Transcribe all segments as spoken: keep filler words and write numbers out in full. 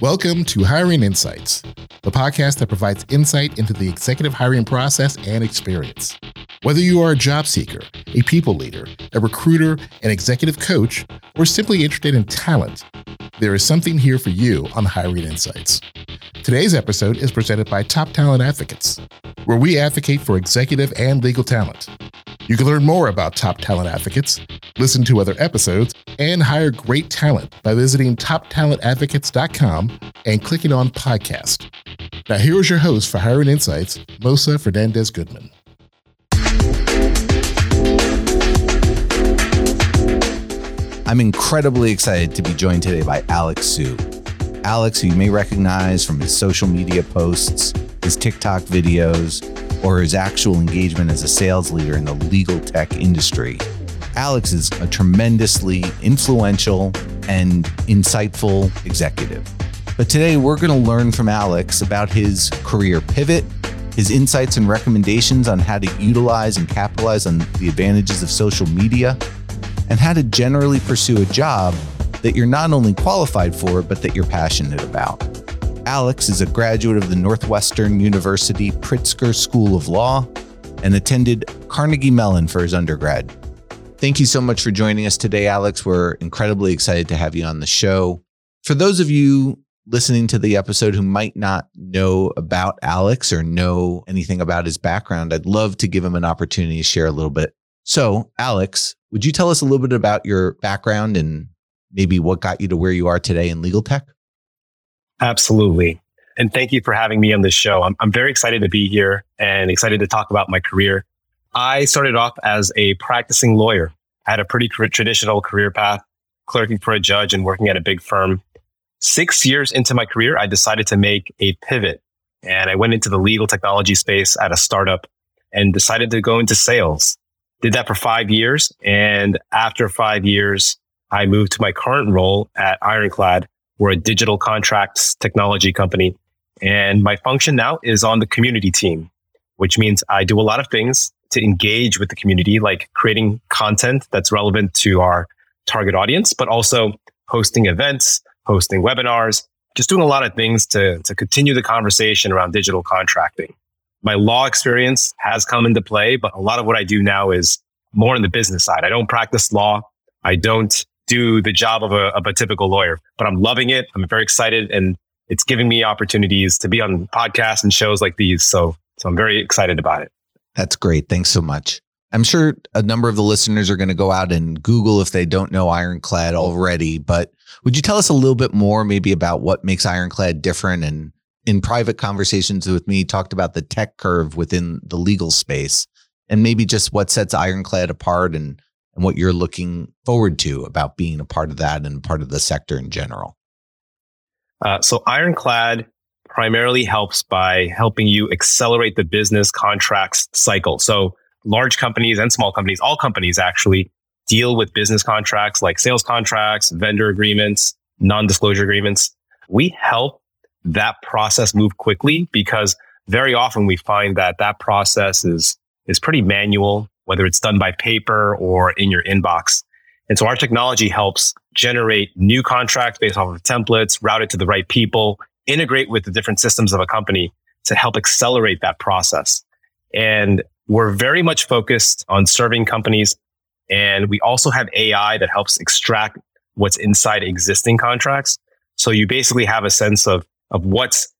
Welcome to Hiring Insights, the podcast that provides insight into the executive hiring process and experience. Whether you are a job seeker, a people leader, a recruiter, an executive coach, or simply interested in talent, there is something here for you on Hiring Insights. Today's episode is presented by Top Talent Advocates, where we advocate for executive and legal talent. You can learn more about Top Talent Advocates, listen to other episodes, and hire great talent by visiting top talent advocates dot com and clicking on podcast. Now, here is your host for Hiring Insights, Mosah Fernandez Goodman. I'm incredibly excited to be joined today by Alex Su. Alex, who you may recognize from his social media posts, his TikTok videos, or his actual engagement as a sales leader in the legal tech industry. Alex is a tremendously influential and insightful executive. But today we're going to learn from Alex about his career pivot, his insights and recommendations on how to utilize and capitalize on the advantages of social media, and how to generally pursue a job that you're not only qualified for, but that you're passionate about. Alex is a graduate of the Northwestern University Pritzker School of Law and attended Carnegie Mellon for his undergrad. Thank you so much for joining us today, Alex. We're incredibly excited to have you on the show. For those of you listening to the episode who might not know about Alex or know anything about his background, I'd love to give him an opportunity to share a little bit. So, Alex, would you tell us a little bit about your background and maybe what got you to where you are today in legal tech? Absolutely. And thank you for having me on this show. I'm, I'm very excited to be here and excited to talk about my career. I started off as a practicing lawyer. I had a pretty cr- traditional career path, clerking for a judge and working at a big firm. Six years into my career, I decided to make a pivot. And I went into the legal technology space at a startup and decided to go into sales. Did that for five years. And after five years, I moved to my current role at Ironclad. We're a digital contracts technology company. And my function now is on the community team, which means I do a lot of things to engage with the community, like creating content that's relevant to our target audience, but also hosting events, hosting webinars, just doing a lot of things to, to continue the conversation around digital contracting. My law experience has come into play, but a lot of what I do now is more on the business side. I don't practice law. I don't do the job of a, of a typical lawyer, but I'm loving it. I'm very excited, and it's giving me opportunities to be on podcasts and shows like these. So, so I'm very excited about it. That's great. Thanks so much. I'm sure a number of the listeners are going to go out and Google if they don't know Ironclad already, but would you tell us a little bit more maybe about what makes Ironclad different? And in private conversations with me, talked about the tech curve within the legal space and maybe just what sets Ironclad apart and, and what you're looking forward to about being a part of that and part of the sector in general. Uh, so Ironclad primarily helps by helping you accelerate the business contracts cycle. So large companies and small companies, all companies actually deal with business contracts like sales contracts, vendor agreements, non-disclosure agreements. We help that process move quickly because very often we find that that process is, is pretty manual, whether it's done by paper or in your inbox. And so our technology helps generate new contracts based off of templates, route it to the right people, integrate with the different systems of a company to help accelerate that process. And we're very much focused on serving companies. And we also have A I that helps extract what's inside existing contracts. So you basically have a sense of, of what's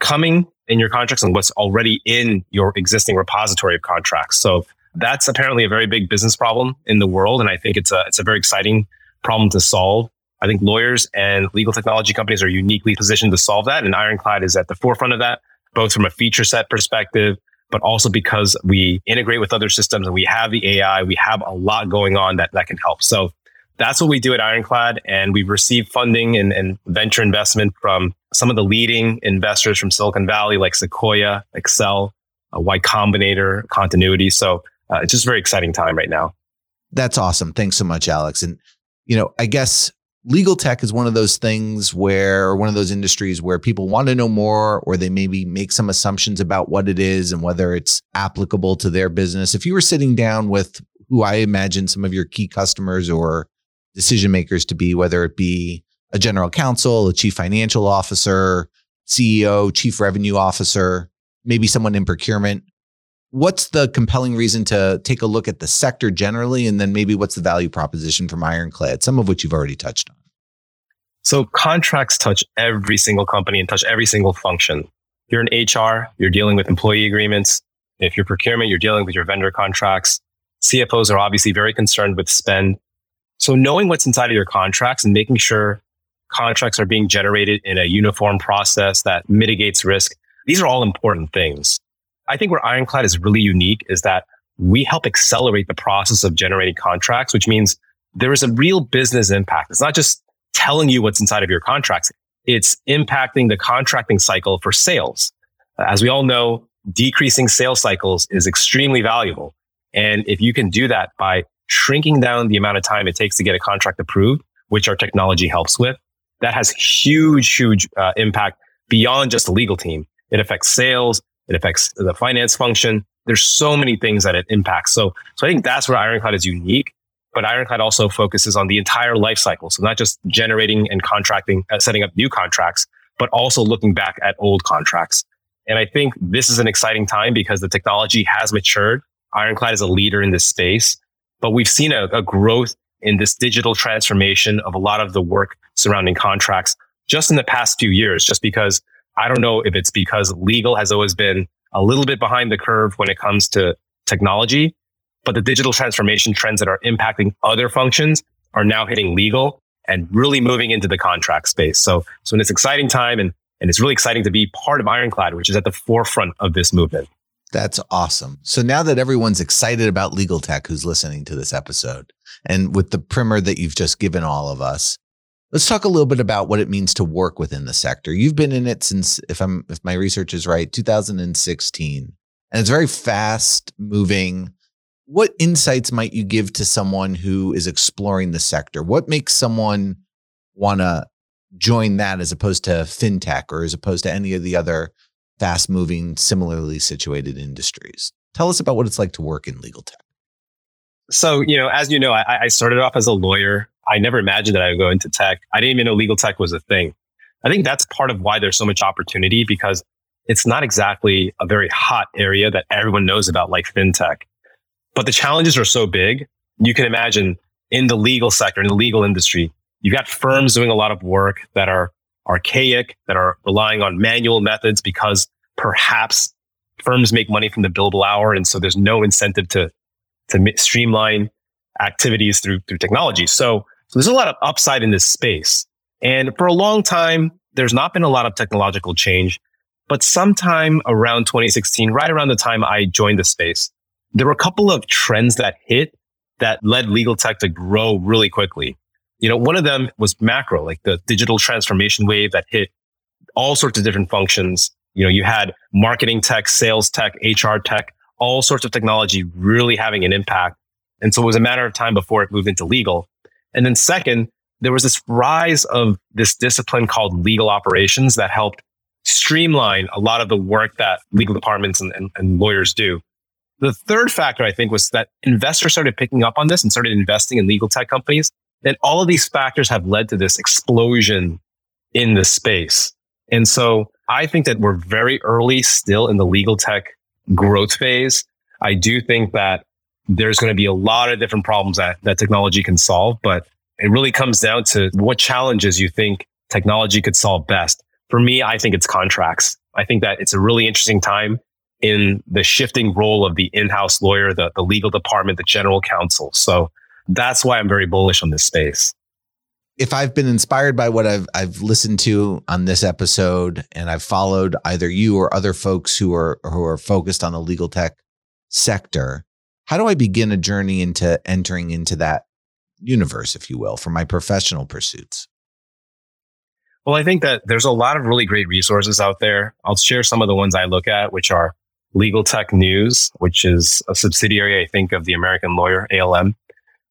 coming in your contracts and what's already in your existing repository of contracts. So that's apparently a very big business problem in the world. And I think it's a, it's a very exciting problem to solve. I think lawyers and legal technology companies are uniquely positioned to solve that. And Ironclad is at the forefront of that, both from a feature set perspective, but also because we integrate with other systems and we have the A I, we have a lot going on that, that can help. So that's what we do at Ironclad. And we've received funding and, and venture investment from some of the leading investors from Silicon Valley, like Sequoia, Excel, Y Combinator, Continuity. So uh, it's just a very exciting time right now. That's awesome. Thanks so much, Alex. And, you know, I guess legal tech is one of those things where, one of those industries where people want to know more, or they maybe make some assumptions about what it is and whether it's applicable to their business. If you were sitting down with who I imagine some of your key customers or decision makers to be, whether it be a general counsel, a chief financial officer, C E O, chief revenue officer, maybe someone in procurement. What's the compelling reason to take a look at the sector generally? And then maybe what's the value proposition from Ironclad, some of which you've already touched on? So contracts touch every single company and touch every single function. You're in H R, you're dealing with employee agreements. If you're procurement, you're dealing with your vendor contracts. C F Os are obviously very concerned with spend. So knowing what's inside of your contracts and making sure contracts are being generated in a uniform process that mitigates risk, these are all important things. I think where Ironclad is really unique is that we help accelerate the process of generating contracts, which means there is a real business impact. It's not just telling you what's inside of your contracts. It's impacting the contracting cycle for sales. As we all know, decreasing sales cycles is extremely valuable. And if you can do that by shrinking down the amount of time it takes to get a contract approved, which our technology helps with, that has huge, huge uh, impact beyond just the legal team. It affects sales. It affects the finance function. There's so many things that it impacts. So, so I think that's where Ironclad is unique. But Ironclad also focuses on the entire life cycle. So not just generating and contracting, uh, setting up new contracts, but also looking back at old contracts. And I think this is an exciting time because the technology has matured. Ironclad is a leader in this space, but we've seen a, a growth in this digital transformation of a lot of the work surrounding contracts just in the past few years, just because I don't know if it's because legal has always been a little bit behind the curve when it comes to technology, but the digital transformation trends that are impacting other functions are now hitting legal and really moving into the contract space. So, so it's an exciting time and, and it's really exciting to be part of Ironclad, which is at the forefront of this movement. That's awesome. So now that everyone's excited about legal tech who's listening to this episode, and with the primer that you've just given all of us, let's talk a little bit about what it means to work within the sector. You've been in it since, if I'm if my research is right, two thousand sixteen, and it's very fast moving. What insights might you give to someone who is exploring the sector? What makes someone want to join that as opposed to fintech or as opposed to any of the other fast-moving, similarly situated industries? Tell us about what it's like to work in legal tech. So, you know, as you know, I, I started off as a lawyer. I never imagined that I would go into tech. I didn't even know legal tech was a thing. I think that's part of why there's so much opportunity, because it's not exactly a very hot area that everyone knows about like fintech. But the challenges are so big. You can imagine in the legal sector, in the legal industry, you've got firms doing a lot of work that are archaic, that are relying on manual methods because perhaps firms make money from the billable hour. And so there's no incentive to, to streamline activities through, through technology. So, so there's a lot of upside in this space. And for a long time, there's not been a lot of technological change. But sometime around twenty sixteen, right around the time I joined the space, there were a couple of trends that hit that led legal tech to grow really quickly. You know, one of them was macro, like the digital transformation wave that hit all sorts of different functions. You know, you had marketing tech, sales tech, H R tech, all sorts of technology really having an impact. And so it was a matter of time before it moved into legal. And then second, there was this rise of this discipline called legal operations that helped streamline a lot of the work that legal departments and, and, and lawyers do. The third factor, I think, was that investors started picking up on this and started investing in legal tech companies. And all of these factors have led to this explosion in the space. And so I think that we're very early still in the legal tech growth phase. I do think that there's going to be a lot of different problems that, that technology can solve, but it really comes down to what challenges you think technology could solve best. For me, I think it's contracts. I think that it's a really interesting time in the shifting role of the in-house lawyer, the, the legal department, the general counsel. So that's why I'm very bullish on this space. If I've been inspired by what I've I've listened to on this episode, and I've followed either you or other folks who are who are focused on the legal tech sector, how do I begin a journey into entering into that universe, if you will, for my professional pursuits? Well, I think that there's a lot of really great resources out there. I'll share some of the ones I look at, which are Legal Tech News, which is a subsidiary, I think, of the American Lawyer, A L M.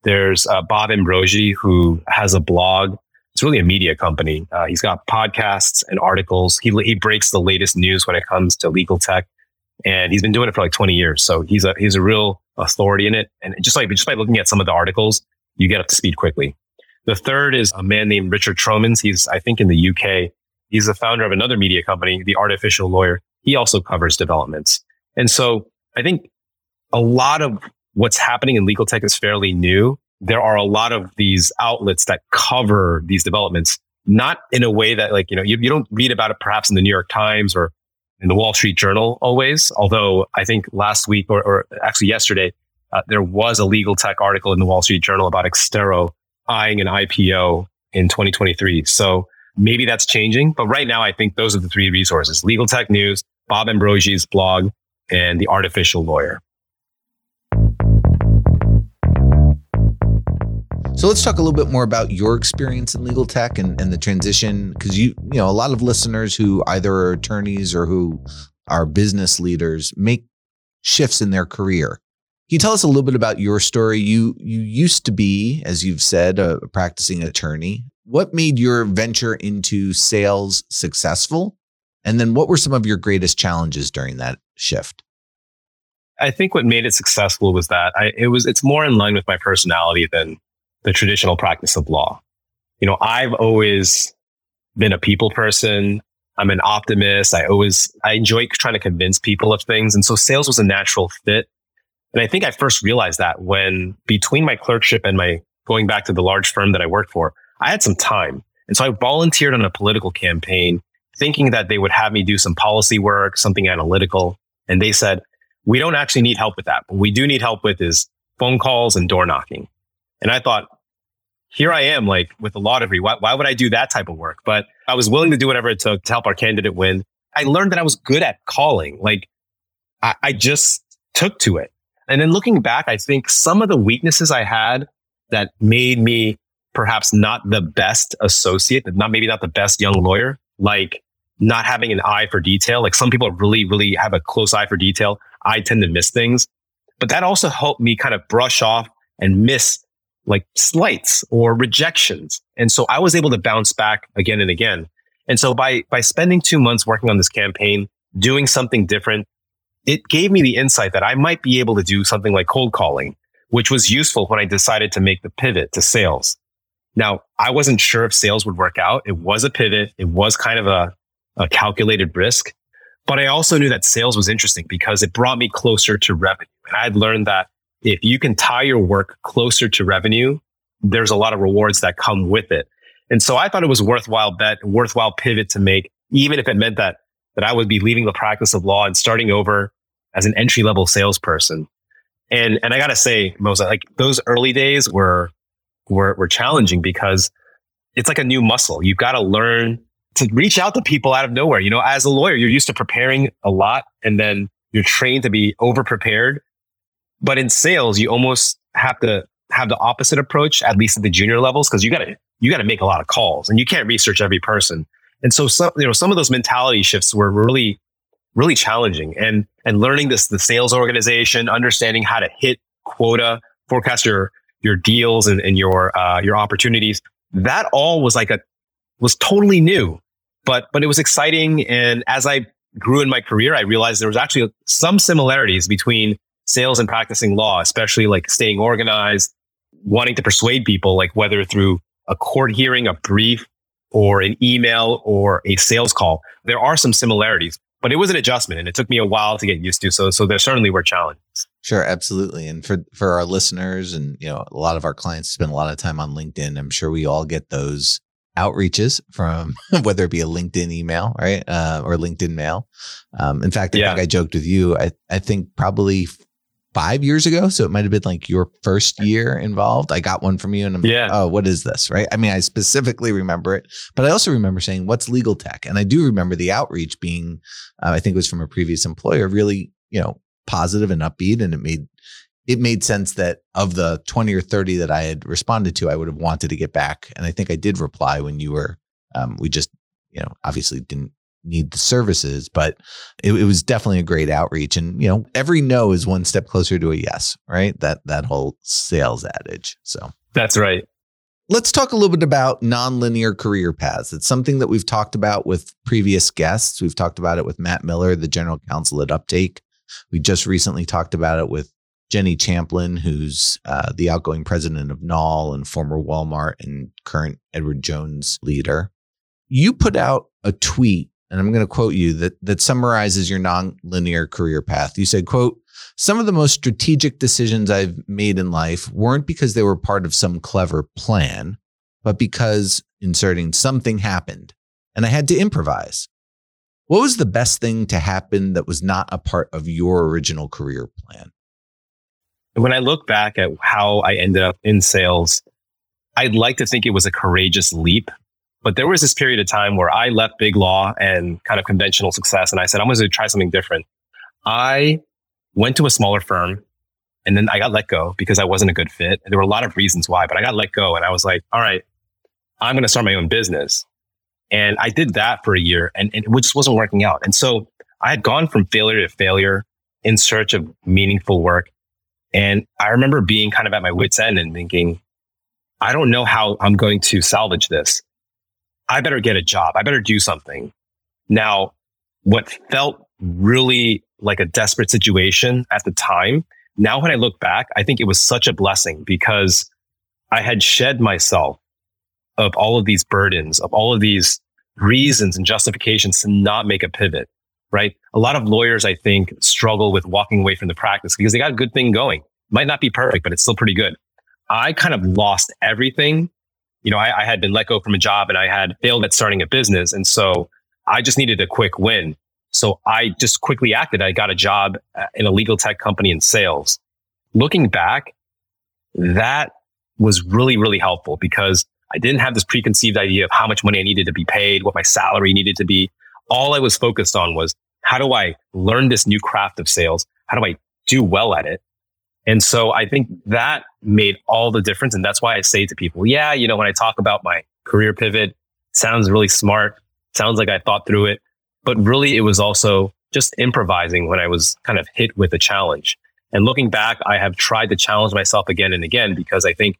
There's uh, Bob Ambrogi, who has a blog. It's really a media company. Uh, he's got podcasts and articles. He he breaks the latest news when it comes to legal tech, and he's been doing it for like twenty years. So he's a he's a real authority in it. And just like just by looking at some of the articles, you get up to speed quickly. The third is a man named Richard Tromans. He's, I think, in the U K. He's the founder of another media company, the Artificial Lawyer. He also covers developments. And so I think a lot of what's happening in legal tech is fairly new. There are a lot of these outlets that cover these developments, not in a way that, like, you know, you, you don't read about it perhaps in the New York Times or in the Wall Street Journal always. Although I think last week or, or actually yesterday, uh, there was a legal tech article in the Wall Street Journal about Exterro eyeing an I P O in twenty twenty-three. So maybe that's changing. But right now, I think those are the three resources: Legal Tech News, Bob Ambrogi's blog, and the Artificial Lawyer. So let's talk a little bit more about your experience in legal tech and, and the transition, because you you know a lot of listeners who either are attorneys or who are business leaders make shifts in their career. Can you tell us a little bit about your story? You you used to be, as you've said, a practicing attorney. What made your venture into sales successful? And then what were some of your greatest challenges during that shift? I think what made it successful was that I, it was it's more in line with my personality than the traditional practice of law. You know, I've always been a people person. I'm an optimist. I always, I enjoy trying to convince people of things. And so sales was a natural fit. And I think I first realized that when between my clerkship and my going back to the large firm that I worked for, I had some time. And so I volunteered on a political campaign thinking that they would have me do some policy work, something analytical. And they said, we don't actually need help with that. What we do need help with is phone calls and door knocking. And I thought, here I am, like, with a law degree. Why, why would I do that type of work? But I was willing to do whatever it took to help our candidate win. I learned that I was good at calling. Like, I, I just took to it. And then looking back, I think some of the weaknesses I had that made me perhaps not the best associate, not maybe not the best young lawyer, like not having an eye for detail. Like, some people really, really have a close eye for detail. I tend to miss things. But that also helped me kind of brush off and miss like slights or rejections. And so I was able to bounce back again and again. And so by by spending two months working on this campaign, doing something different, it gave me the insight that I might be able to do something like cold calling, which was useful when I decided to make the pivot to sales. Now, I wasn't sure if sales would work out. It was a pivot. It was kind of a, a calculated risk. But I also knew that sales was interesting because it brought me closer to revenue. And I'd learned that if you can tie your work closer to revenue, there's a lot of rewards that come with it. And so I thought it was a worthwhile bet, a worthwhile pivot to make, even if it meant that that I would be leaving the practice of law and starting over as an entry-level salesperson. And and I got to say, Mosah, like, those early days were, were, were challenging because it's like a new muscle. You've got to learn to reach out to people out of nowhere. You know, as a lawyer, you're used to preparing a lot and then you're trained to be over-prepared. But in sales, you almost have to have the opposite approach, at least at the junior levels, because you got to you got to make a lot of calls and you can't research every person. And so some, you know, some of those mentality shifts were really, really challenging. And and learning this, the sales organization, understanding how to hit quota, forecast your your deals and, and your uh, your opportunities, that all was like a was totally new. But but it was exciting. And as I grew in my career, I realized there was actually some similarities between sales and practicing law, especially like staying organized, wanting to persuade people, like whether through a court hearing, a brief, or an email, or a sales call. There are some similarities, but it was an adjustment and it took me a while to get used to. So, so there certainly were challenges. Sure, absolutely. And for, for our listeners and, you know, a lot of our clients spend a lot of time on LinkedIn. I'm sure we all get those outreaches from whether it be a LinkedIn email, right? Uh, or LinkedIn mail. Um, in fact, I yeah. think I joked with you. I, I think probably five years ago. So it might've been like your first year involved. I got one from you and I'm yeah. like, oh, what is this? Right. I mean, I specifically remember it, but I also remember saying, what's legal tech? And I do remember the outreach being, uh, I think it was from a previous employer, really, you know, positive and upbeat. And it made, it made sense that of the twenty or thirty that I had responded to, I would have wanted to get back. And I think I did reply when you were, um, we just, you know, obviously didn't need the services, but it, it was definitely a great outreach. And, you know, every no is one step closer to a yes, right? That, that whole sales adage. So that's right. Let's talk a little bit about nonlinear career paths. It's something that we've talked about with previous guests. We've talked about it with Matt Miller, the general counsel at Uptake. We just recently talked about it with Jenny Champlin, who's uh, the outgoing president of NAWL and former Walmart and current Edward Jones leader, you put out a tweet, and I'm going to quote you, that that summarizes your nonlinear career path. You said, quote, "Some of the most strategic decisions I've made in life weren't because they were part of some clever plan, but because," inserting, "something happened and I had to improvise." What was the best thing to happen that was not a part of your original career plan? When I look back at how I ended up in sales, I'd like to think it was a courageous leap. But there was this period of time where I left big law and kind of conventional success. And I said, I'm going to try something different. I went to a smaller firm and then I got let go because I wasn't a good fit. And there were a lot of reasons why, but I got let go. And I was like, all right, I'm going to start my own business. And I did that for a year and, and it just wasn't working out. And so I had gone from failure to failure in search of meaningful work. And I remember being kind of at my wit's end and thinking, I don't know how I'm going to salvage this. I better get a job. I better do something. Now, what felt really like a desperate situation at the time, now when I look back, I think it was such a blessing because I had shed myself of all of these burdens, of all of these reasons and justifications to not make a pivot, right? A lot of lawyers, I think, struggle with walking away from the practice because they got a good thing going. Might not be perfect, but it's still pretty good. I kind of lost everything. You know, I, I had been let go from a job and I had failed at starting a business. And so I just needed a quick win. So I just quickly acted. I got a job in a legal tech company in sales. Looking back, that was really, really helpful because I didn't have this preconceived idea of how much money I needed to be paid, what my salary needed to be. All I was focused on was, how do I learn this new craft of sales? How do I do well at it? And so I think that made all the difference. And that's why I say to people, yeah, you know, when I talk about my career pivot, sounds really smart. Sounds like I thought through it. But really, it was also just improvising when I was kind of hit with a challenge. And looking back, I have tried to challenge myself again and again, because I think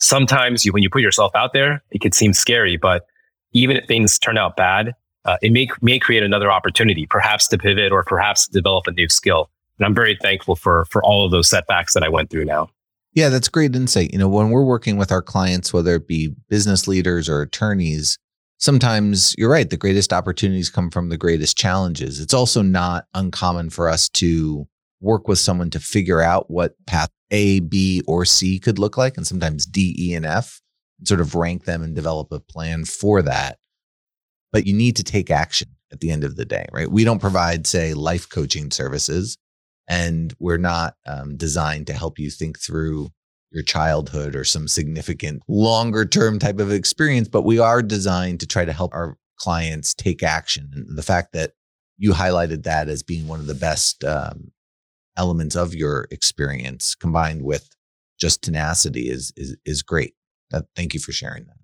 sometimes you, when you put yourself out there, it could seem scary. But even if things turn out bad, uh, it may, may create another opportunity, perhaps to pivot or perhaps to develop a new skill. And I'm very thankful for for all of those setbacks that I went through now. Yeah, that's great insight. You know, when we're working with our clients, whether it be business leaders or attorneys, sometimes you're right. The greatest opportunities come from the greatest challenges. It's also not uncommon for us to work with someone to figure out what path A, B, or C could look like, and sometimes D, E, and F, and sort of rank them and develop a plan for that. But you need to take action at the end of the day, right? We don't provide, say, life coaching services, and we're not um, designed to help you think through your childhood or some significant longer term type of experience, but we are designed to try to help our clients take action. And the fact that you highlighted that as being one of the best um, elements of your experience combined with just tenacity is, is, is great. Uh, thank you for sharing that.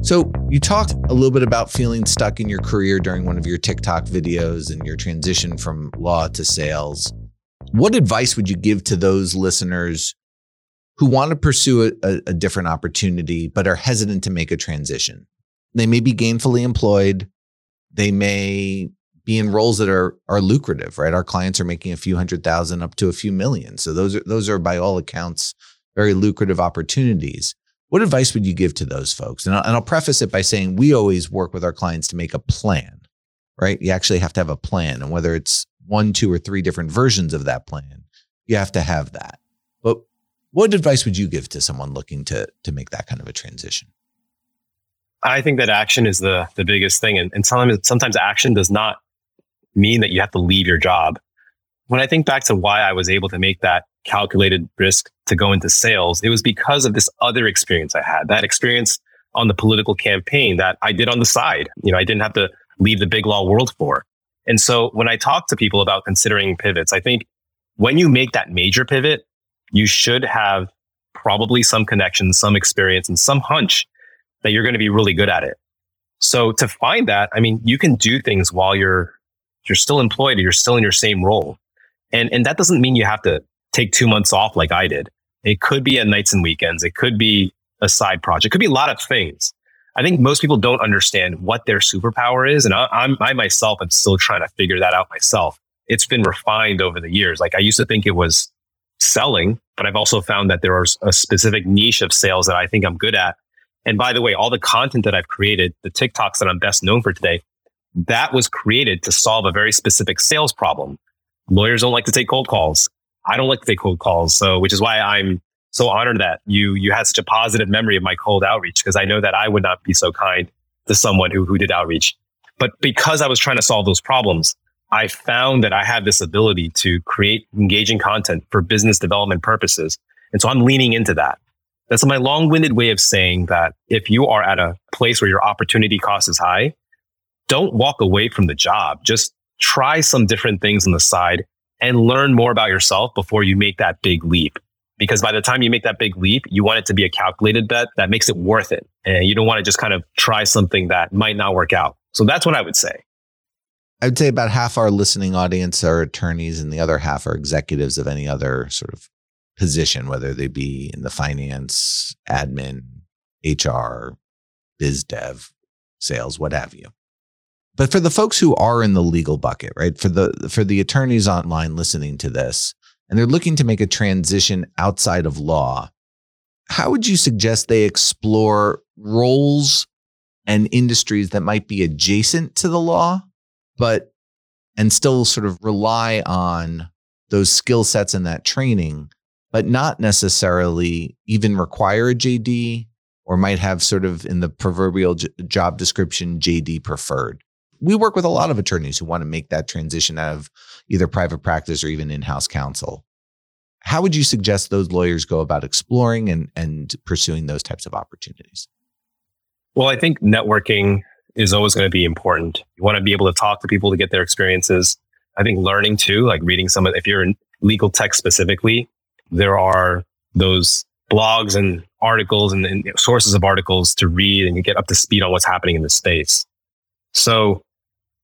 So you talked a little bit about feeling stuck in your career during one of your TikTok videos and your transition from law to sales. What advice would you give to those listeners who want to pursue a, a different opportunity, but are hesitant to make a transition? They may be gainfully employed. They may be in roles that are are lucrative, right? Our clients are making a few hundred thousand up to a few million. So those are, those are by all accounts, very lucrative opportunities. What advice would you give to those folks? And I'll, and I'll preface it by saying we always work with our clients to make a plan, right? You actually have to have a plan. And whether it's one, two, or three different versions of that plan, you have to have that. But what advice would you give to someone looking to to make that kind of a transition? I think that action is the the biggest thing. And, and sometimes, sometimes action does not mean that you have to leave your job. When I think back to why I was able to make that calculated risk to go into sales, it was because of this other experience I had, that experience on the political campaign that I did on the side. You know, I didn't have to leave the big law world for. And so when I talk to people about considering pivots, I think when you make that major pivot, you should have probably some connection, some experience, and some hunch that you're going to be really good at it. So to find that, I mean, you can do things while you're you're still employed or you're still in your same role. And and that doesn't mean you have to take two months off like I did. It could be at nights and weekends. It could be a side project. It could be a lot of things. I think most people don't understand what their superpower is. And I, I'm, I myself am still trying to figure that out myself. it's been refined over the years. Like I used to think it was selling, but I've also found that there are a specific niche of sales that I think I'm good at. And by the way, all the content that I've created, the TikToks that I'm best known for today, that was created to solve a very specific sales problem. Lawyers don't like to take cold calls. I don't like to take cold calls. So, which is why I'm so honored that you you had such a positive memory of my cold outreach, because I know that I would not be so kind to someone who, who did outreach. But because I was trying to solve those problems, I found that I have this ability to create engaging content for business development purposes. And so I'm leaning into that. That's my long-winded way of saying that if you are at a place where your opportunity cost is high, don't walk away from the job. Just try some different things on the side and learn more about yourself before you make that big leap. Because by the time you make that big leap, you want it to be a calculated bet that makes it worth it. And you don't want to just kind of try something that might not work out. So that's what I would say. I'd say about half our listening audience are attorneys and the other half are executives of any other sort of position, whether they be in the finance, admin, H R, biz dev, sales, what have you. But for the folks who are in the legal bucket, right? For the for the attorneys online listening to this, and they're looking to make a transition outside of law, how would you suggest they explore roles and industries that might be adjacent to the law, but and still sort of rely on those skill sets and that training, but not necessarily even require a J D, or might have sort of in the proverbial j- job description, J D preferred? We work with a lot of attorneys who want to make that transition out of either private practice or even in-house counsel. How would you suggest those lawyers go about exploring and, and pursuing those types of opportunities? Well, I think networking is always going to be important. You want to be able to talk to people to get their experiences. I think learning too, like reading some of, if you're in legal tech specifically, there are those blogs and articles and, and sources of articles to read and get up to speed on what's happening in the space. So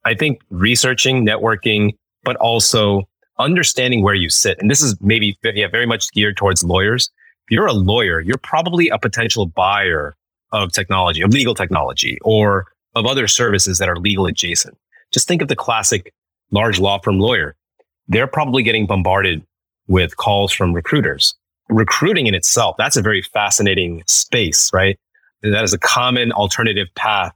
I think researching, networking, but also understanding where you sit. And this is maybe yeah, very much geared towards lawyers. If you're a lawyer, you're probably a potential buyer of technology, of legal technology, or of other services that are legal adjacent. Just think of the classic large law firm lawyer. They're probably getting bombarded with calls from recruiters. Recruiting in itself, that's a very fascinating space, right? That is a common alternative path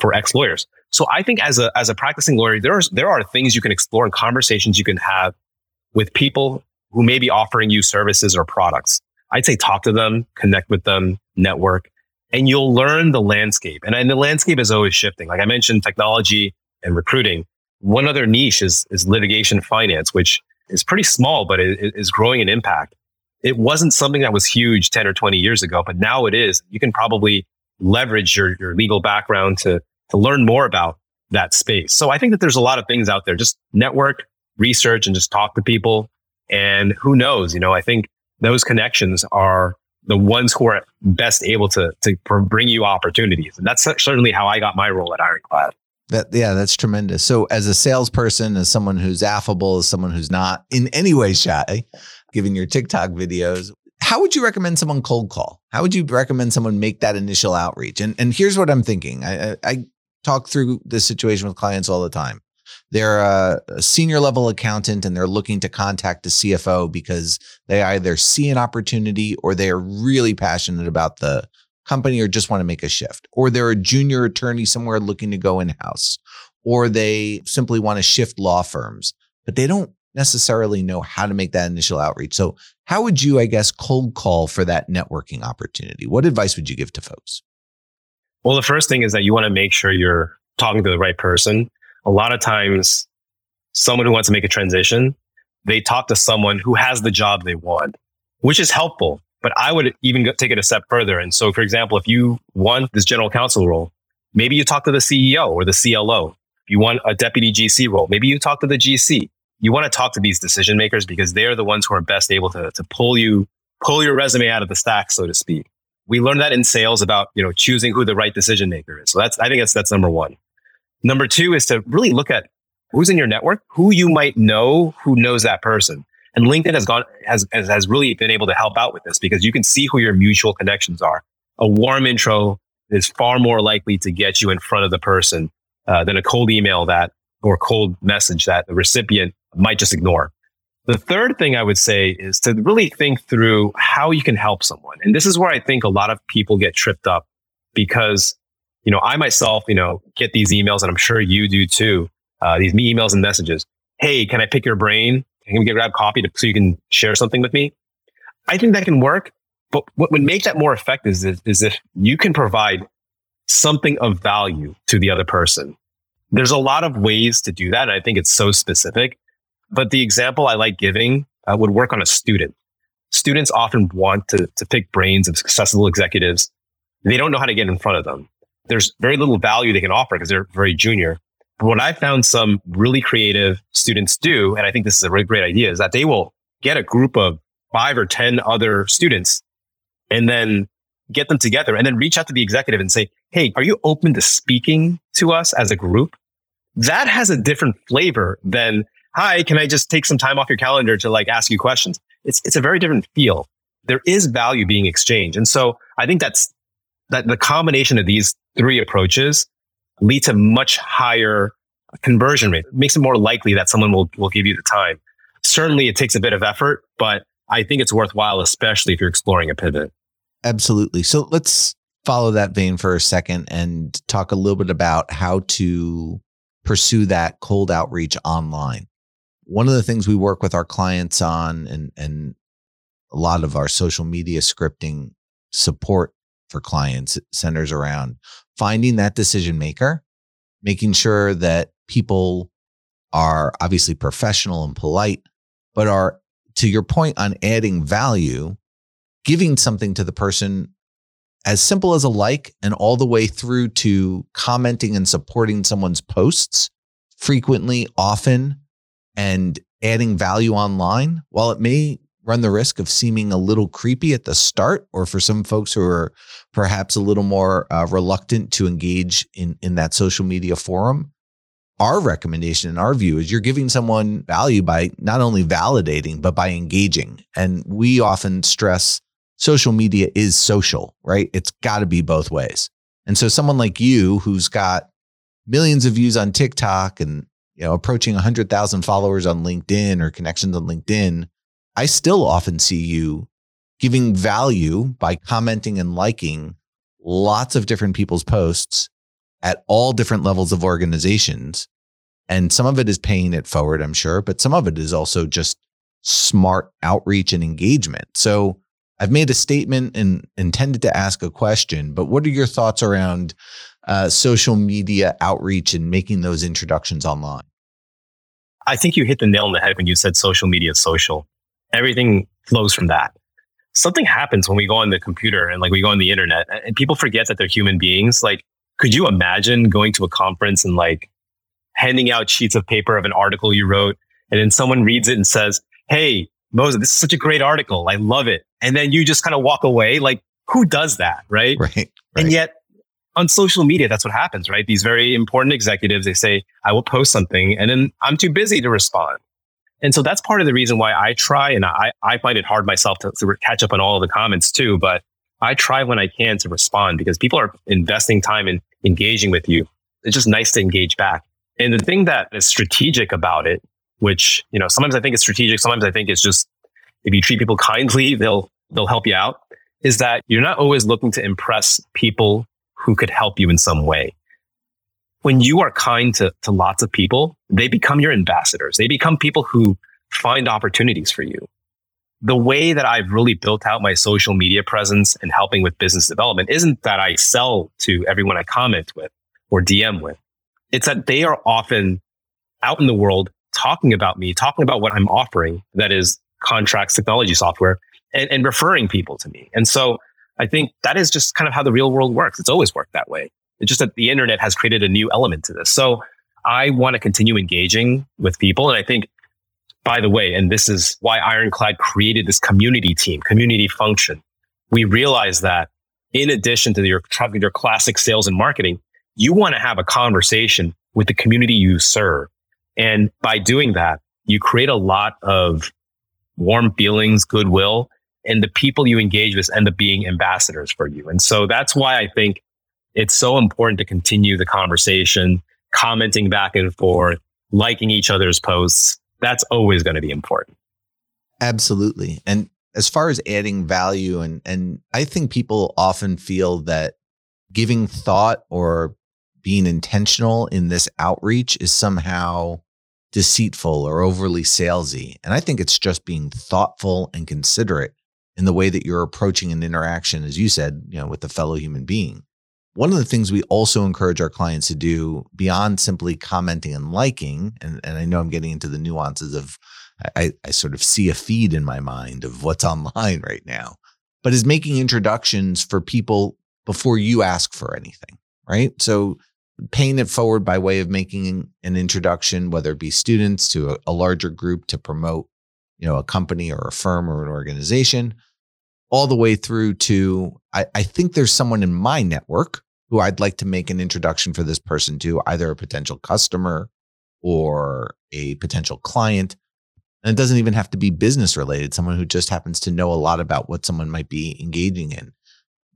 for ex-lawyers. So I think as a as a practicing lawyer, there are, there are things you can explore and conversations you can have with people who may be offering you services or products. I'd say talk to them, connect with them, network, and you'll learn the landscape. And, and the landscape is always shifting. Like I mentioned, technology and recruiting. One other niche is, is litigation finance, which is pretty small, but it is growing in impact. It wasn't something that was huge ten or twenty years ago, but now it is. You can probably leverage your, your legal background to to learn more about that space. So I think that there's a lot of things out there. Just network, research, and just talk to people. And who knows, you know, I think those connections are the ones who are best able to, to bring you opportunities. And that's certainly how I got my role at Ironclad. That, yeah, that's tremendous. So as a salesperson, as someone who's affable, as someone who's not in any way shy, given your TikTok videos, how would you recommend someone cold call? How would you recommend someone make that initial outreach? And and here's what I'm thinking. I, I, I talk through this situation with clients all the time. They're a, a senior level accountant and they're looking to contact a C F O because they either see an opportunity or they are really passionate about the company or just want to make a shift. Or they're a junior attorney somewhere looking to go in-house, or they simply want to shift law firms, but they don't necessarily know how to make that initial outreach. So how would you, I guess, cold call for that networking opportunity? What advice would you give to folks? Well, the first thing is that you want to make sure you're talking to the right person. A lot of times, someone who wants to make a transition, they talk to someone who has the job they want, which is helpful. But I would even take it a step further. And so, for example, if you want this general counsel role, maybe you talk to the C E O or the C L O. If you want a deputy G C role, maybe you talk to the G C. You want to talk to these decision makers because they're the ones who are best able to, to pull you, pull your resume out of the stack, so to speak. We learned that in sales about, you know, choosing who the right decision maker is. So that's, I think that's, that's number one. Number two is to really look at who's in your network, who you might know, who knows that person. And LinkedIn has gone, has, has really been able to help out with this because you can see who your mutual connections are. A warm intro is far more likely to get you in front of the person uh, than a cold email that, or cold message that the recipient might just ignore. The third thing I would say is to really think through how you can help someone. And this is where I think a lot of people get tripped up because, you know, I myself, you know, get these emails, and I'm sure you do too, uh, these emails and messages. Hey, can I pick your brain? Can we get grab coffee to, so you can share something with me? I think that can work. But what would make that more effective is if, is if you can provide something of value to the other person. There's a lot of ways to do that. And I think it's so specific. But the example I like giving uh, would work on a student. Students often want to, to pick brains of successful executives. They don't know how to get in front of them. There's very little value they can offer because they're very junior. But what I found some really creative students do, and I think this is a really great idea, is that they will get a group of five or ten other students and then get them together and then reach out to the executive and say, hey, are you open to speaking to us as a group? That has a different flavor than, hi, can I just take some time off your calendar to like ask you questions? It's it's a very different feel. There is value being exchanged. And so I think that's that the combination of these three approaches lead to much higher conversion rate. It makes it more likely that someone will will give you the time. Certainly it takes a bit of effort, but I think it's worthwhile, especially if you're exploring a pivot. Absolutely. So let's follow that vein for a second and talk a little bit about how to pursue that cold outreach online. One of the things we work with our clients on, and, and a lot of our social media scripting support for clients centers around finding that decision maker, making sure that people are obviously professional and polite, but are, to your point on adding value, giving something to the person as simple as a like and all the way through to commenting and supporting someone's posts frequently, often, and adding value online. While it may run the risk of seeming a little creepy at the start, or for some folks who are perhaps a little more uh, reluctant to engage in, in that social media forum, our recommendation in our view is you're giving someone value by not only validating, but by engaging. And we often stress social media is social, right? It's got to be both ways. And so someone like you, who's got millions of views on TikTok and, you know, approaching one hundred thousand followers on LinkedIn or connections on LinkedIn, I still often see you giving value by commenting and liking lots of different people's posts at all different levels of organizations. And some of it is paying it forward, I'm sure, but some of it is also just smart outreach and engagement. So I've made a statement and intended to ask a question, but what are your thoughts around uh, social media outreach and making those introductions online? I think you hit the nail on the head when you said social media is social. Everything flows from that. Something happens when we go on the computer and like we go on the internet, and people forget that they're human beings. Like, could you imagine going to a conference and like handing out sheets of paper of an article you wrote, and then someone reads it and says, hey, Mosah, this is such a great article. I love it. And then you just kind of walk away. Like, who does that? Right? Right, right. And yet on social media, that's what happens, right? These very important executives, they say, I will post something and then I'm too busy to respond. And so that's part of the reason why I try, and I, I find it hard myself to, to catch up on all of the comments too, but I try when I can to respond because people are investing time in engaging with you. It's just nice to engage back. And the thing that is strategic about it, which, you know, sometimes I think it's strategic, sometimes I think it's just, if you treat people kindly, they'll they'll help you out, is that you're not always looking to impress people who could help you in some way. When you are kind to, to lots of people, they become your ambassadors. They become people who find opportunities for you. The way that I've really built out my social media presence and helping with business development isn't that I sell to everyone I comment with or D M with. It's that they are often out in the world talking about me, talking about what I'm offering, that is contracts, technology, software, and, and referring people to me. And so I think that is just kind of how the real world works. It's always worked that way. It's just that the internet has created a new element to this. So I want to continue engaging with people. And I think, by the way, and this is why Ironclad created this community team, community function. We realized that in addition to your, your classic sales and marketing, you want to have a conversation with the community you serve. And by doing that, you create a lot of warm feelings, goodwill, and the people you engage with end up being ambassadors for you. And so that's why I think it's so important to continue the conversation, commenting back and forth, liking each other's posts. that's always going to be important. Absolutely. And as far as adding value, and and I think people often feel that giving thought or being intentional in this outreach is somehow deceitful or overly salesy. And I think it's just being thoughtful and considerate in the way that you're approaching an interaction, as you said, you know, with a fellow human being. One of the things we also encourage our clients to do beyond simply commenting and liking, and, and I know I'm getting into the nuances of, I, I sort of see a feed in my mind of what's online right now, but is making introductions for people before you ask for anything, right? So paying it forward by way of making an introduction, whether it be students to a, a larger group to promote, you know, a company or a firm or an organization, all the way through to, I, I think there's someone in my network who I'd like to make an introduction for this person to, either a potential customer or a potential client. And it doesn't even have to be business related, someone who just happens to know a lot about what someone might be engaging in.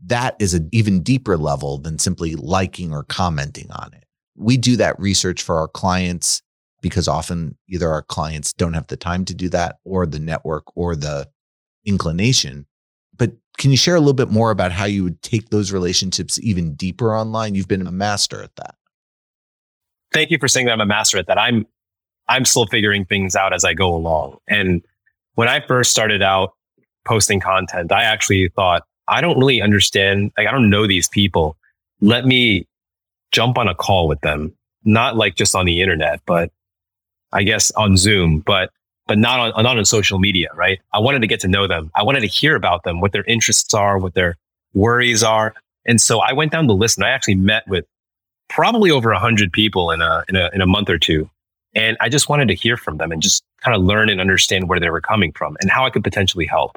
That is an even deeper level than simply liking or commenting on it. We do that research for our clients because often either our clients don't have the time to do that or the network or the inclination. But can you share a little bit more about how you would take those relationships even deeper online? You've been a master at that. Thank you for saying that I'm a master at that. I'm I'm still figuring things out as I go along. And when I first started out posting content, I actually thought, I don't really understand, like, I don't know these people. Let me jump on a call with them. Not like just on the internet, but I guess on Zoom, but but not on not on social media, right? I wanted to get to know them. I wanted to hear about them, what their interests are, what their worries are. And so I went down the list and I actually met with probably over a hundred people in a in a in a month or two. And I just wanted to hear from them and just kind of learn and understand where they were coming from and how I could potentially help.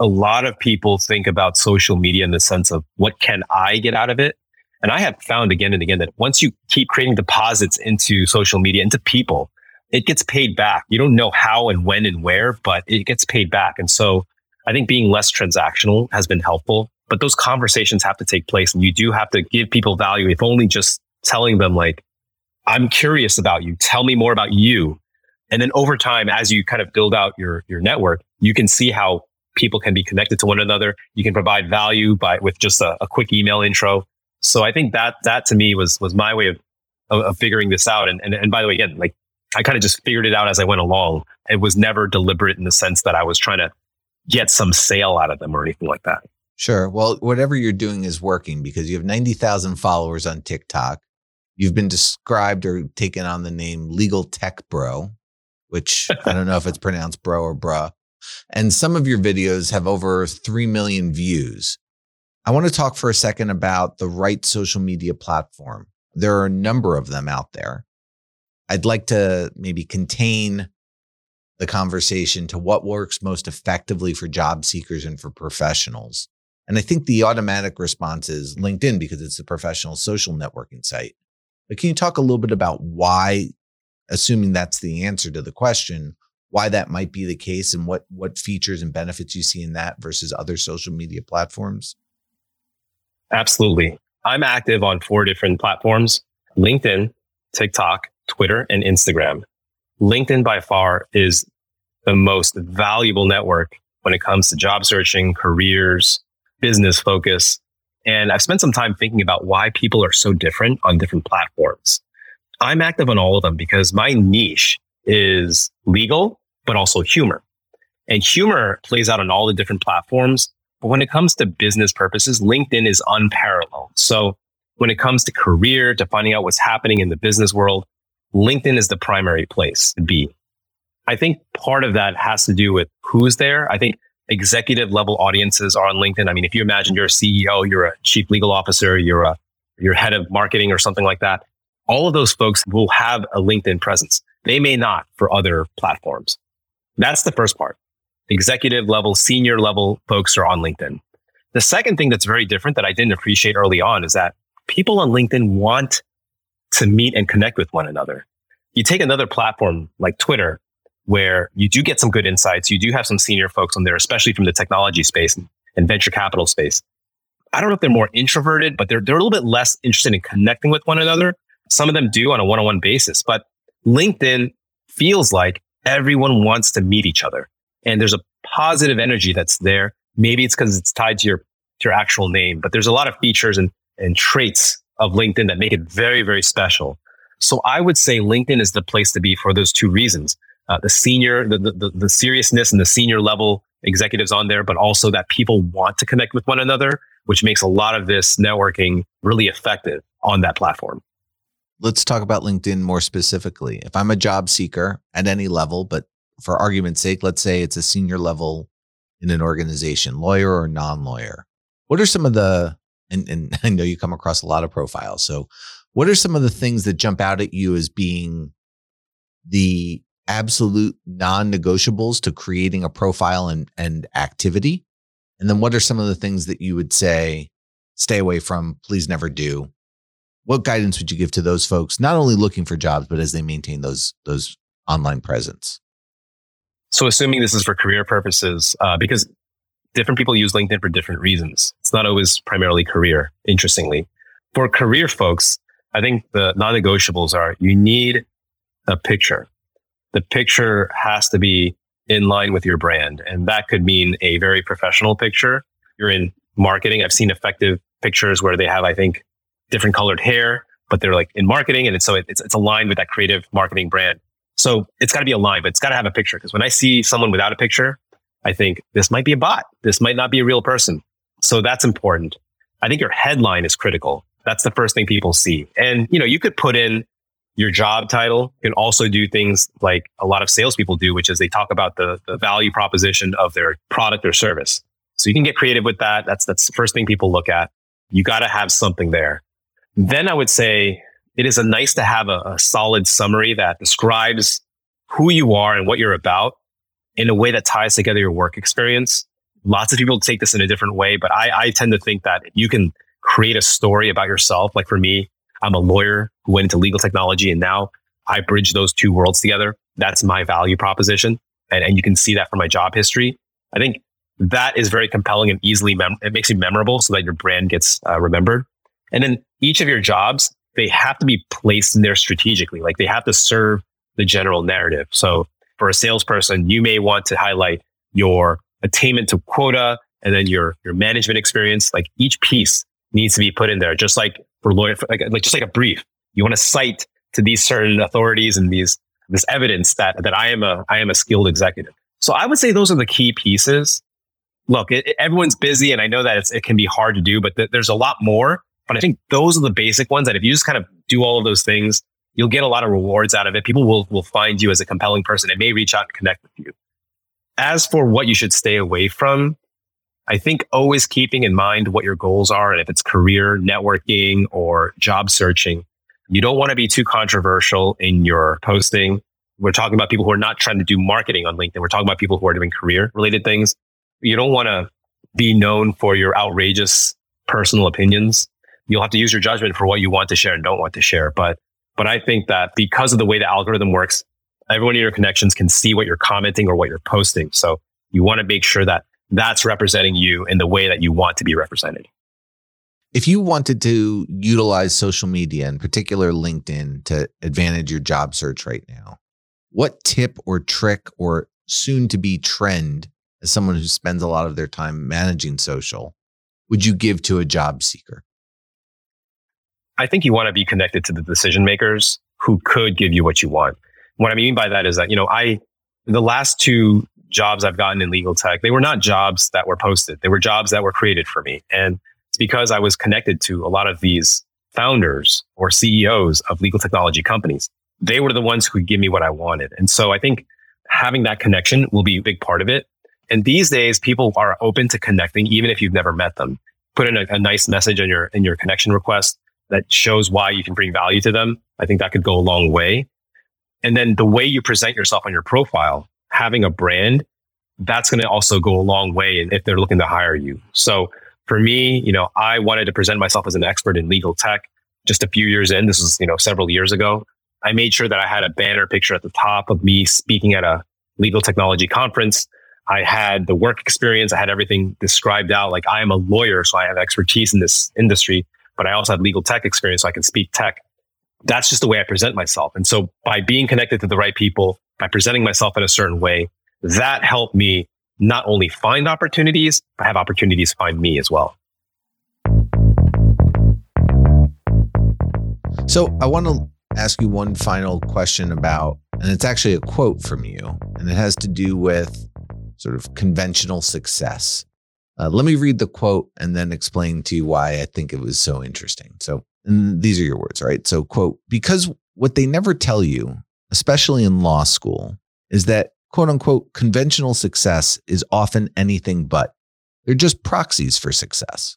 A lot of people think about social media in the sense of what can I get out of it? And I have found again and again that once you keep creating deposits into social media, into people, it gets paid back. You don't know how and when and where, but it gets paid back. And so I think being less transactional has been helpful, but those conversations have to take place and you do have to give people value, if only just telling them like, I'm curious about you. Tell me more about you. And then over time, as you kind of build out your, your network, you can see how people can be connected to one another. You can provide value by with just a, a quick email intro. So I think that that to me was was my way of of, of figuring this out. And, and and by the way, again, like I kind of just figured it out as I went along. It was never deliberate in the sense that I was trying to get some sale out of them or anything like that. Sure. Well, whatever you're doing is working because you have ninety thousand followers on TikTok. You've been described or taken on the name Legal Tech Bro, which I don't know if it's pronounced bro or bruh. And some of your videos have over three million views. I want to talk for a second about the right social media platform. There are a number of them out there. I'd like to maybe contain the conversation to what works most effectively for job seekers and for professionals. And I think the automatic response is LinkedIn because it's a professional social networking site. But can you talk a little bit about why, assuming that's the answer to the question, why that might be the case and what what features and benefits you see in that versus other social media platforms? Absolutely. I'm active on four different platforms, LinkedIn, TikTok, Twitter, and Instagram. LinkedIn by far is the most valuable network when it comes to job searching, careers, business focus. And I've spent some time thinking about why people are so different on different platforms. I'm active on all of them because my niche is legal, but also humor. And humor plays out on all the different platforms. But when it comes to business purposes, LinkedIn is unparalleled. So when it comes to career, to finding out what's happening in the business world, LinkedIn is the primary place to be. I think part of that has to do with who's there. I think executive level audiences are on LinkedIn. I mean, if you imagine you're a C E O, you're a chief legal officer, you're a you're head of marketing or something like that, all of those folks will have a LinkedIn presence. They may not for other platforms. That's the first part. Executive level, senior level folks are on LinkedIn. The second thing that's very different that I didn't appreciate early on is that people on LinkedIn want to meet and connect with one another. You take another platform like Twitter, where you do get some good insights. You do have some senior folks on there, especially from the technology space and venture capital space. I don't know if they're more introverted, but they're they're a little bit less interested in connecting with one another. Some of them do on a one-on-one basis, but LinkedIn feels like everyone wants to meet each other. And there's a positive energy that's there. Maybe it's because it's tied to your, to your actual name, but there's a lot of features and, and traits of LinkedIn that make it very, very special. So I would say LinkedIn is the place to be for those two reasons. Uh, the senior, the, the, the seriousness and the senior level executives on there, but also that people want to connect with one another, which makes a lot of this networking really effective on that platform. Let's talk about LinkedIn more specifically. If I'm a job seeker at any level, but for argument's sake, let's say it's a senior level in an organization, lawyer or non-lawyer, what are some of the, and, and I know you come across a lot of profiles, so what are some of the things that jump out at you as being the absolute non-negotiables to creating a profile and, and activity? And then what are some of the things that you would say, stay away from, please never do? What guidance would you give to those folks, not only looking for jobs, but as they maintain those, those online presence? So assuming this is for career purposes, uh, because different people use LinkedIn for different reasons. It's not always primarily career, interestingly. For career folks, I think the non-negotiables are you need a picture. The picture has to be in line with your brand. And that could mean a very professional picture. You're in marketing. I've seen effective pictures where they have, I think, different colored hair, but they're like in marketing. And it's, so it's, it's aligned with that creative marketing brand. So it's got to be aligned, but it's got to have a picture. Because when I see someone without a picture, I think this might be a bot. This might not be a real person. So that's important. I think your headline is critical. That's the first thing people see. And, you know, you could put in your job title. You can also do things like a lot of salespeople do, which is they talk about the, the value proposition of their product or service. So you can get creative with that. That's, that's the first thing people look at. You got to have something there. Then I would say it is a nice to have a, a solid summary that describes who you are and what you're about in a way that ties together your work experience. Lots of people take this in a different way, but I, I tend to think that you can create a story about yourself. Like for me, I'm a lawyer who went into legal technology, and now I bridge those two worlds together. That's my value proposition. And, and you can see that from my job history. I think that is very compelling and easily, mem- it makes you memorable so that your brand gets uh, remembered. And then each of your jobs, they have to be placed in there strategically. Like they have to serve the general narrative. So for a salesperson, you may want to highlight your attainment to quota and then your, your management experience. Like each piece needs to be put in there, just like for lawyer, like, like just like a brief. You want to cite to these certain authorities and these this evidence that that I am a I am a skilled executive. So I would say those are the key pieces. Look, it, it, everyone's busy, and I know that it's, it can be hard to do, but th- there's a lot more. But I think those are the basic ones that if you just kind of do all of those things, you'll get a lot of rewards out of it. People will will find you as a compelling person and may reach out and connect with you. As for what you should stay away from, I think always keeping in mind what your goals are, and if it's career, networking, or job searching, you don't want to be too controversial in your posting. We're talking about people who are not trying to do marketing on LinkedIn. We're talking about people who are doing career-related things. You don't want to be known for your outrageous personal opinions. You'll have to use your judgment for what you want to share and don't want to share. But but I think that because of the way the algorithm works, everyone in your connections can see what you're commenting or what you're posting. So you want to make sure that that's representing you in the way that you want to be represented. If you wanted to utilize social media, in particular LinkedIn, to advantage your job search right now, what tip or trick or soon to be trend, as someone who spends a lot of their time managing social, would you give to a job seeker? I think you want to be connected to the decision makers who could give you what you want. What I mean by that is that, you know, I, the last two jobs I've gotten in legal tech, they were not jobs that were posted. They were jobs that were created for me. And it's because I was connected to a lot of these founders or C E Os of legal technology companies. They were the ones who could give me what I wanted. And so I think having that connection will be a big part of it. And these days, people are open to connecting, even if you've never met them. Put in a, a nice message in your, in your connection request that shows why you can bring value to them. I think that could go a long way. And then the way you present yourself on your profile, having a brand, that's going to also go a long way if they're looking to hire you. So for me, you know, I wanted to present myself as an expert in legal tech just a few years in. This was, you know, several years ago. I made sure that I had a banner picture at the top of me speaking at a legal technology conference. I had the work experience. I had everything described out. Like, I am a lawyer, so I have expertise in this industry, but I also have legal tech experience, so I can speak tech. That's just the way I present myself. And so by being connected to the right people, by presenting myself in a certain way, that helped me not only find opportunities, but have opportunities find me as well. So I want to ask you one final question about, and it's actually a quote from you, and it has to do with sort of conventional success. Uh, let me read the quote and then explain to you why I think it was so interesting. So, and these are your words, right? So, quote, because what they never tell you, especially in law school, is that, quote unquote, conventional success is often anything but. They're just proxies for success.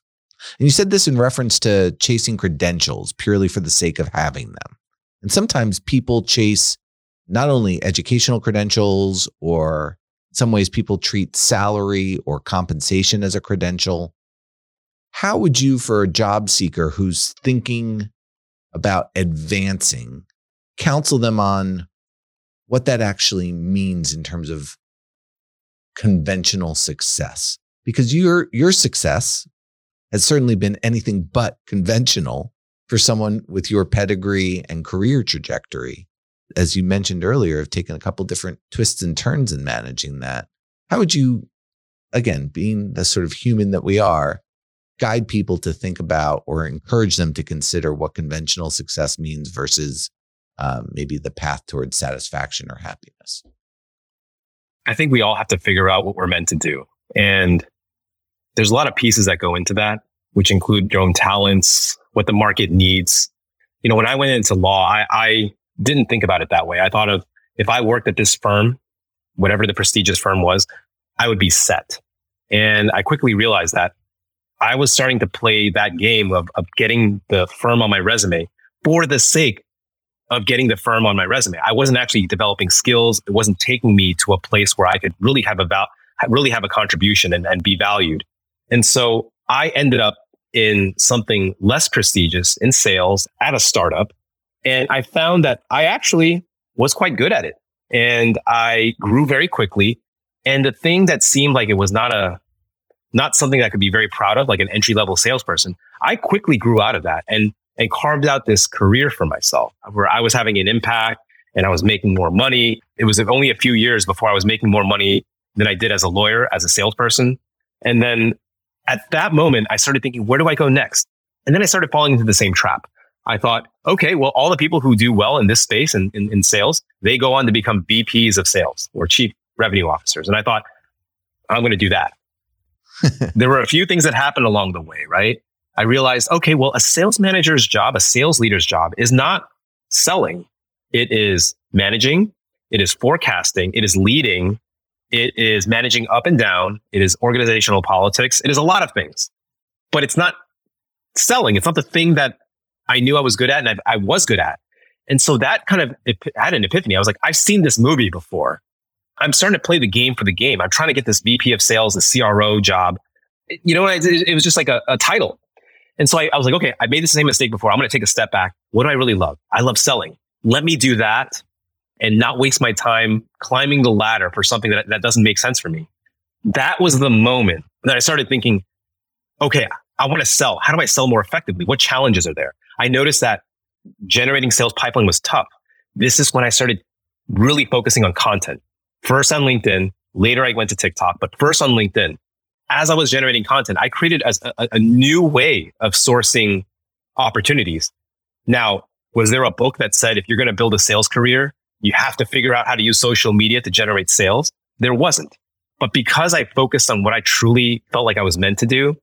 And you said this in reference to chasing credentials purely for the sake of having them. And sometimes people chase not only educational credentials, or in some ways people treat salary or compensation as a credential. How would you, for a job seeker who's thinking about advancing, counsel them on what that actually means in terms of conventional success? Because your your success has certainly been anything but conventional for someone with your pedigree and career trajectory. As you mentioned earlier, I've taken a couple different twists and turns in managing that. How would you, again, being the sort of human that we are, guide people to think about or encourage them to consider what conventional success means versus um, maybe the path towards satisfaction or happiness? I think we all have to figure out what we're meant to do. And there's a lot of pieces that go into that, which include your own talents, what the market needs. You know, when I went into law, I, I didn't think about it that way. I thought of, if I worked at this firm, whatever the prestigious firm was, I would be set. And I quickly realized that I was starting to play that game of, of getting the firm on my resume for the sake of getting the firm on my resume. I wasn't actually developing skills. It wasn't taking me to a place where I could really have a val- really have a contribution and, and be valued. And so I ended up in something less prestigious in sales at a startup. And I found that I actually was quite good at it. And I grew very quickly. And the thing that seemed like it was not a, not something that I could be very proud of, like an entry-level salesperson, I quickly grew out of that and, and carved out this career for myself where I was having an impact and I was making more money. It was only a few years before I was making more money than I did as a lawyer, as a salesperson. And then at that moment, I started thinking, where do I go next? And then I started falling into the same trap. I thought, okay, well, all the people who do well in this space and in, in sales, they go on to become V Ps of sales or chief revenue officers. And I thought, I'm going to do that. There were a few things that happened along the way, right? I realized, okay, well, a sales manager's job, a sales leader's job is not selling. It is managing. It is forecasting. It is leading. It is managing up and down. It is organizational politics. It is a lot of things, but it's not selling. It's not the thing that I knew I was good at and I, I was good at. And so that kind of it had an epiphany. I was like, I've seen this movie before. I'm starting to play the game for the game. I'm trying to get this V P of sales, the C R O job. You know, it, it was just like a, a title. And so I, I was like, okay, I made the same mistake before. I'm going to take a step back. What do I really love? I love selling. Let me do that and not waste my time climbing the ladder for something that, that doesn't make sense for me. That was the moment that I started thinking, okay, I want to sell. How do I sell more effectively? What challenges are there? I noticed that generating sales pipeline was tough. This is when I started really focusing on content. First on LinkedIn, later I went to TikTok, but first on LinkedIn. As I was generating content, I created a, a, a new way of sourcing opportunities. Now, was there a book that said, if you're going to build a sales career, you have to figure out how to use social media to generate sales? There wasn't. But because I focused on what I truly felt like I was meant to do,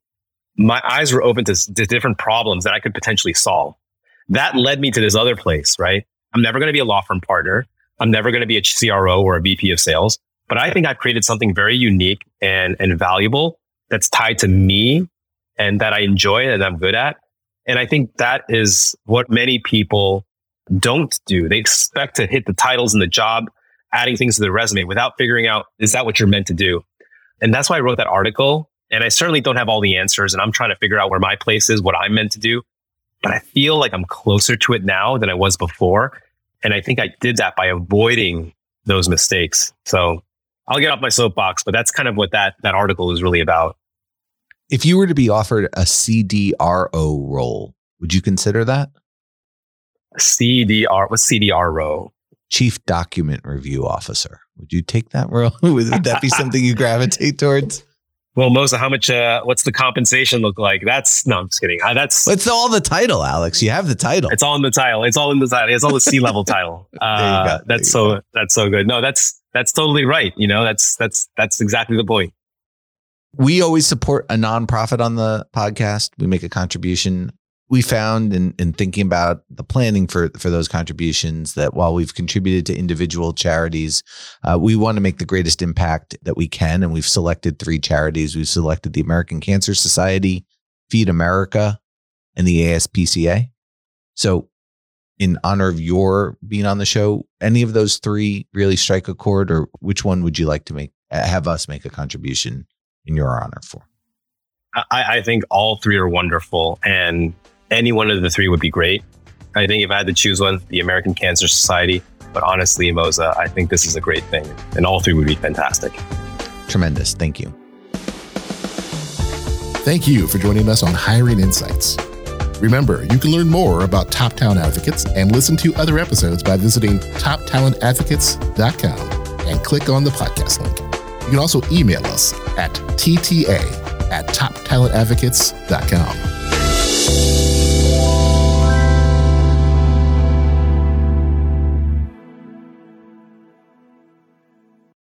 my eyes were open to, to different problems that I could potentially solve. That led me to this other place, right? I'm never going to be a law firm partner. I'm never going to be a C R O or a V P of sales. But I think I've created something very unique and, and valuable that's tied to me and that I enjoy and I'm good at. And I think that is what many people don't do. They expect to hit the titles and the job, adding things to their resume without figuring out, is that what you're meant to do? And that's why I wrote that article. And I certainly don't have all the answers. And I'm trying to figure out where my place is, what I'm meant to do. But I feel like I'm closer to it now than I was before. And I think I did that by avoiding those mistakes. So I'll get off my soapbox, but that's kind of what that, that article is really about. If you were to be offered a C D R O role, would you consider that? C D R, what's C D R O? Chief Document Review Officer. Would you take that role? Would that be something you gravitate towards? Well, Mosah, how much, uh, what's the compensation look like? That's, no, I'm just kidding. Uh, that's It's all the title, Alex. You have the title. It's all in the title. It's all in the title. It's all the C-level title. Uh, there you go. That's there you so, go. That's so good. No, that's, that's totally right. You know, that's, that's, that's exactly the point. We always support a nonprofit on the podcast. We make a contribution. We found in, in thinking about the planning for, for those contributions that while we've contributed to individual charities, uh, we want to make the greatest impact that we can. And we've selected three charities. We've selected the American Cancer Society, Feed America, and the A S P C A. So in honor of your being on the show, any of those three really strike a chord, or which one would you like to make, have us make a contribution in your honor for? I, I think all three are wonderful, and any one of the three would be great. I think if I had to choose one, the American Cancer Society. But honestly, Mosah, I think this is a great thing, and all three would be fantastic. Tremendous. Thank you. Thank you for joining us on Hiring Insights. Remember, you can learn more about Top Talent Advocates and listen to other episodes by visiting top talent advocates dot com and click on the podcast link. You can also email us at T T A at top talent advocates dot com.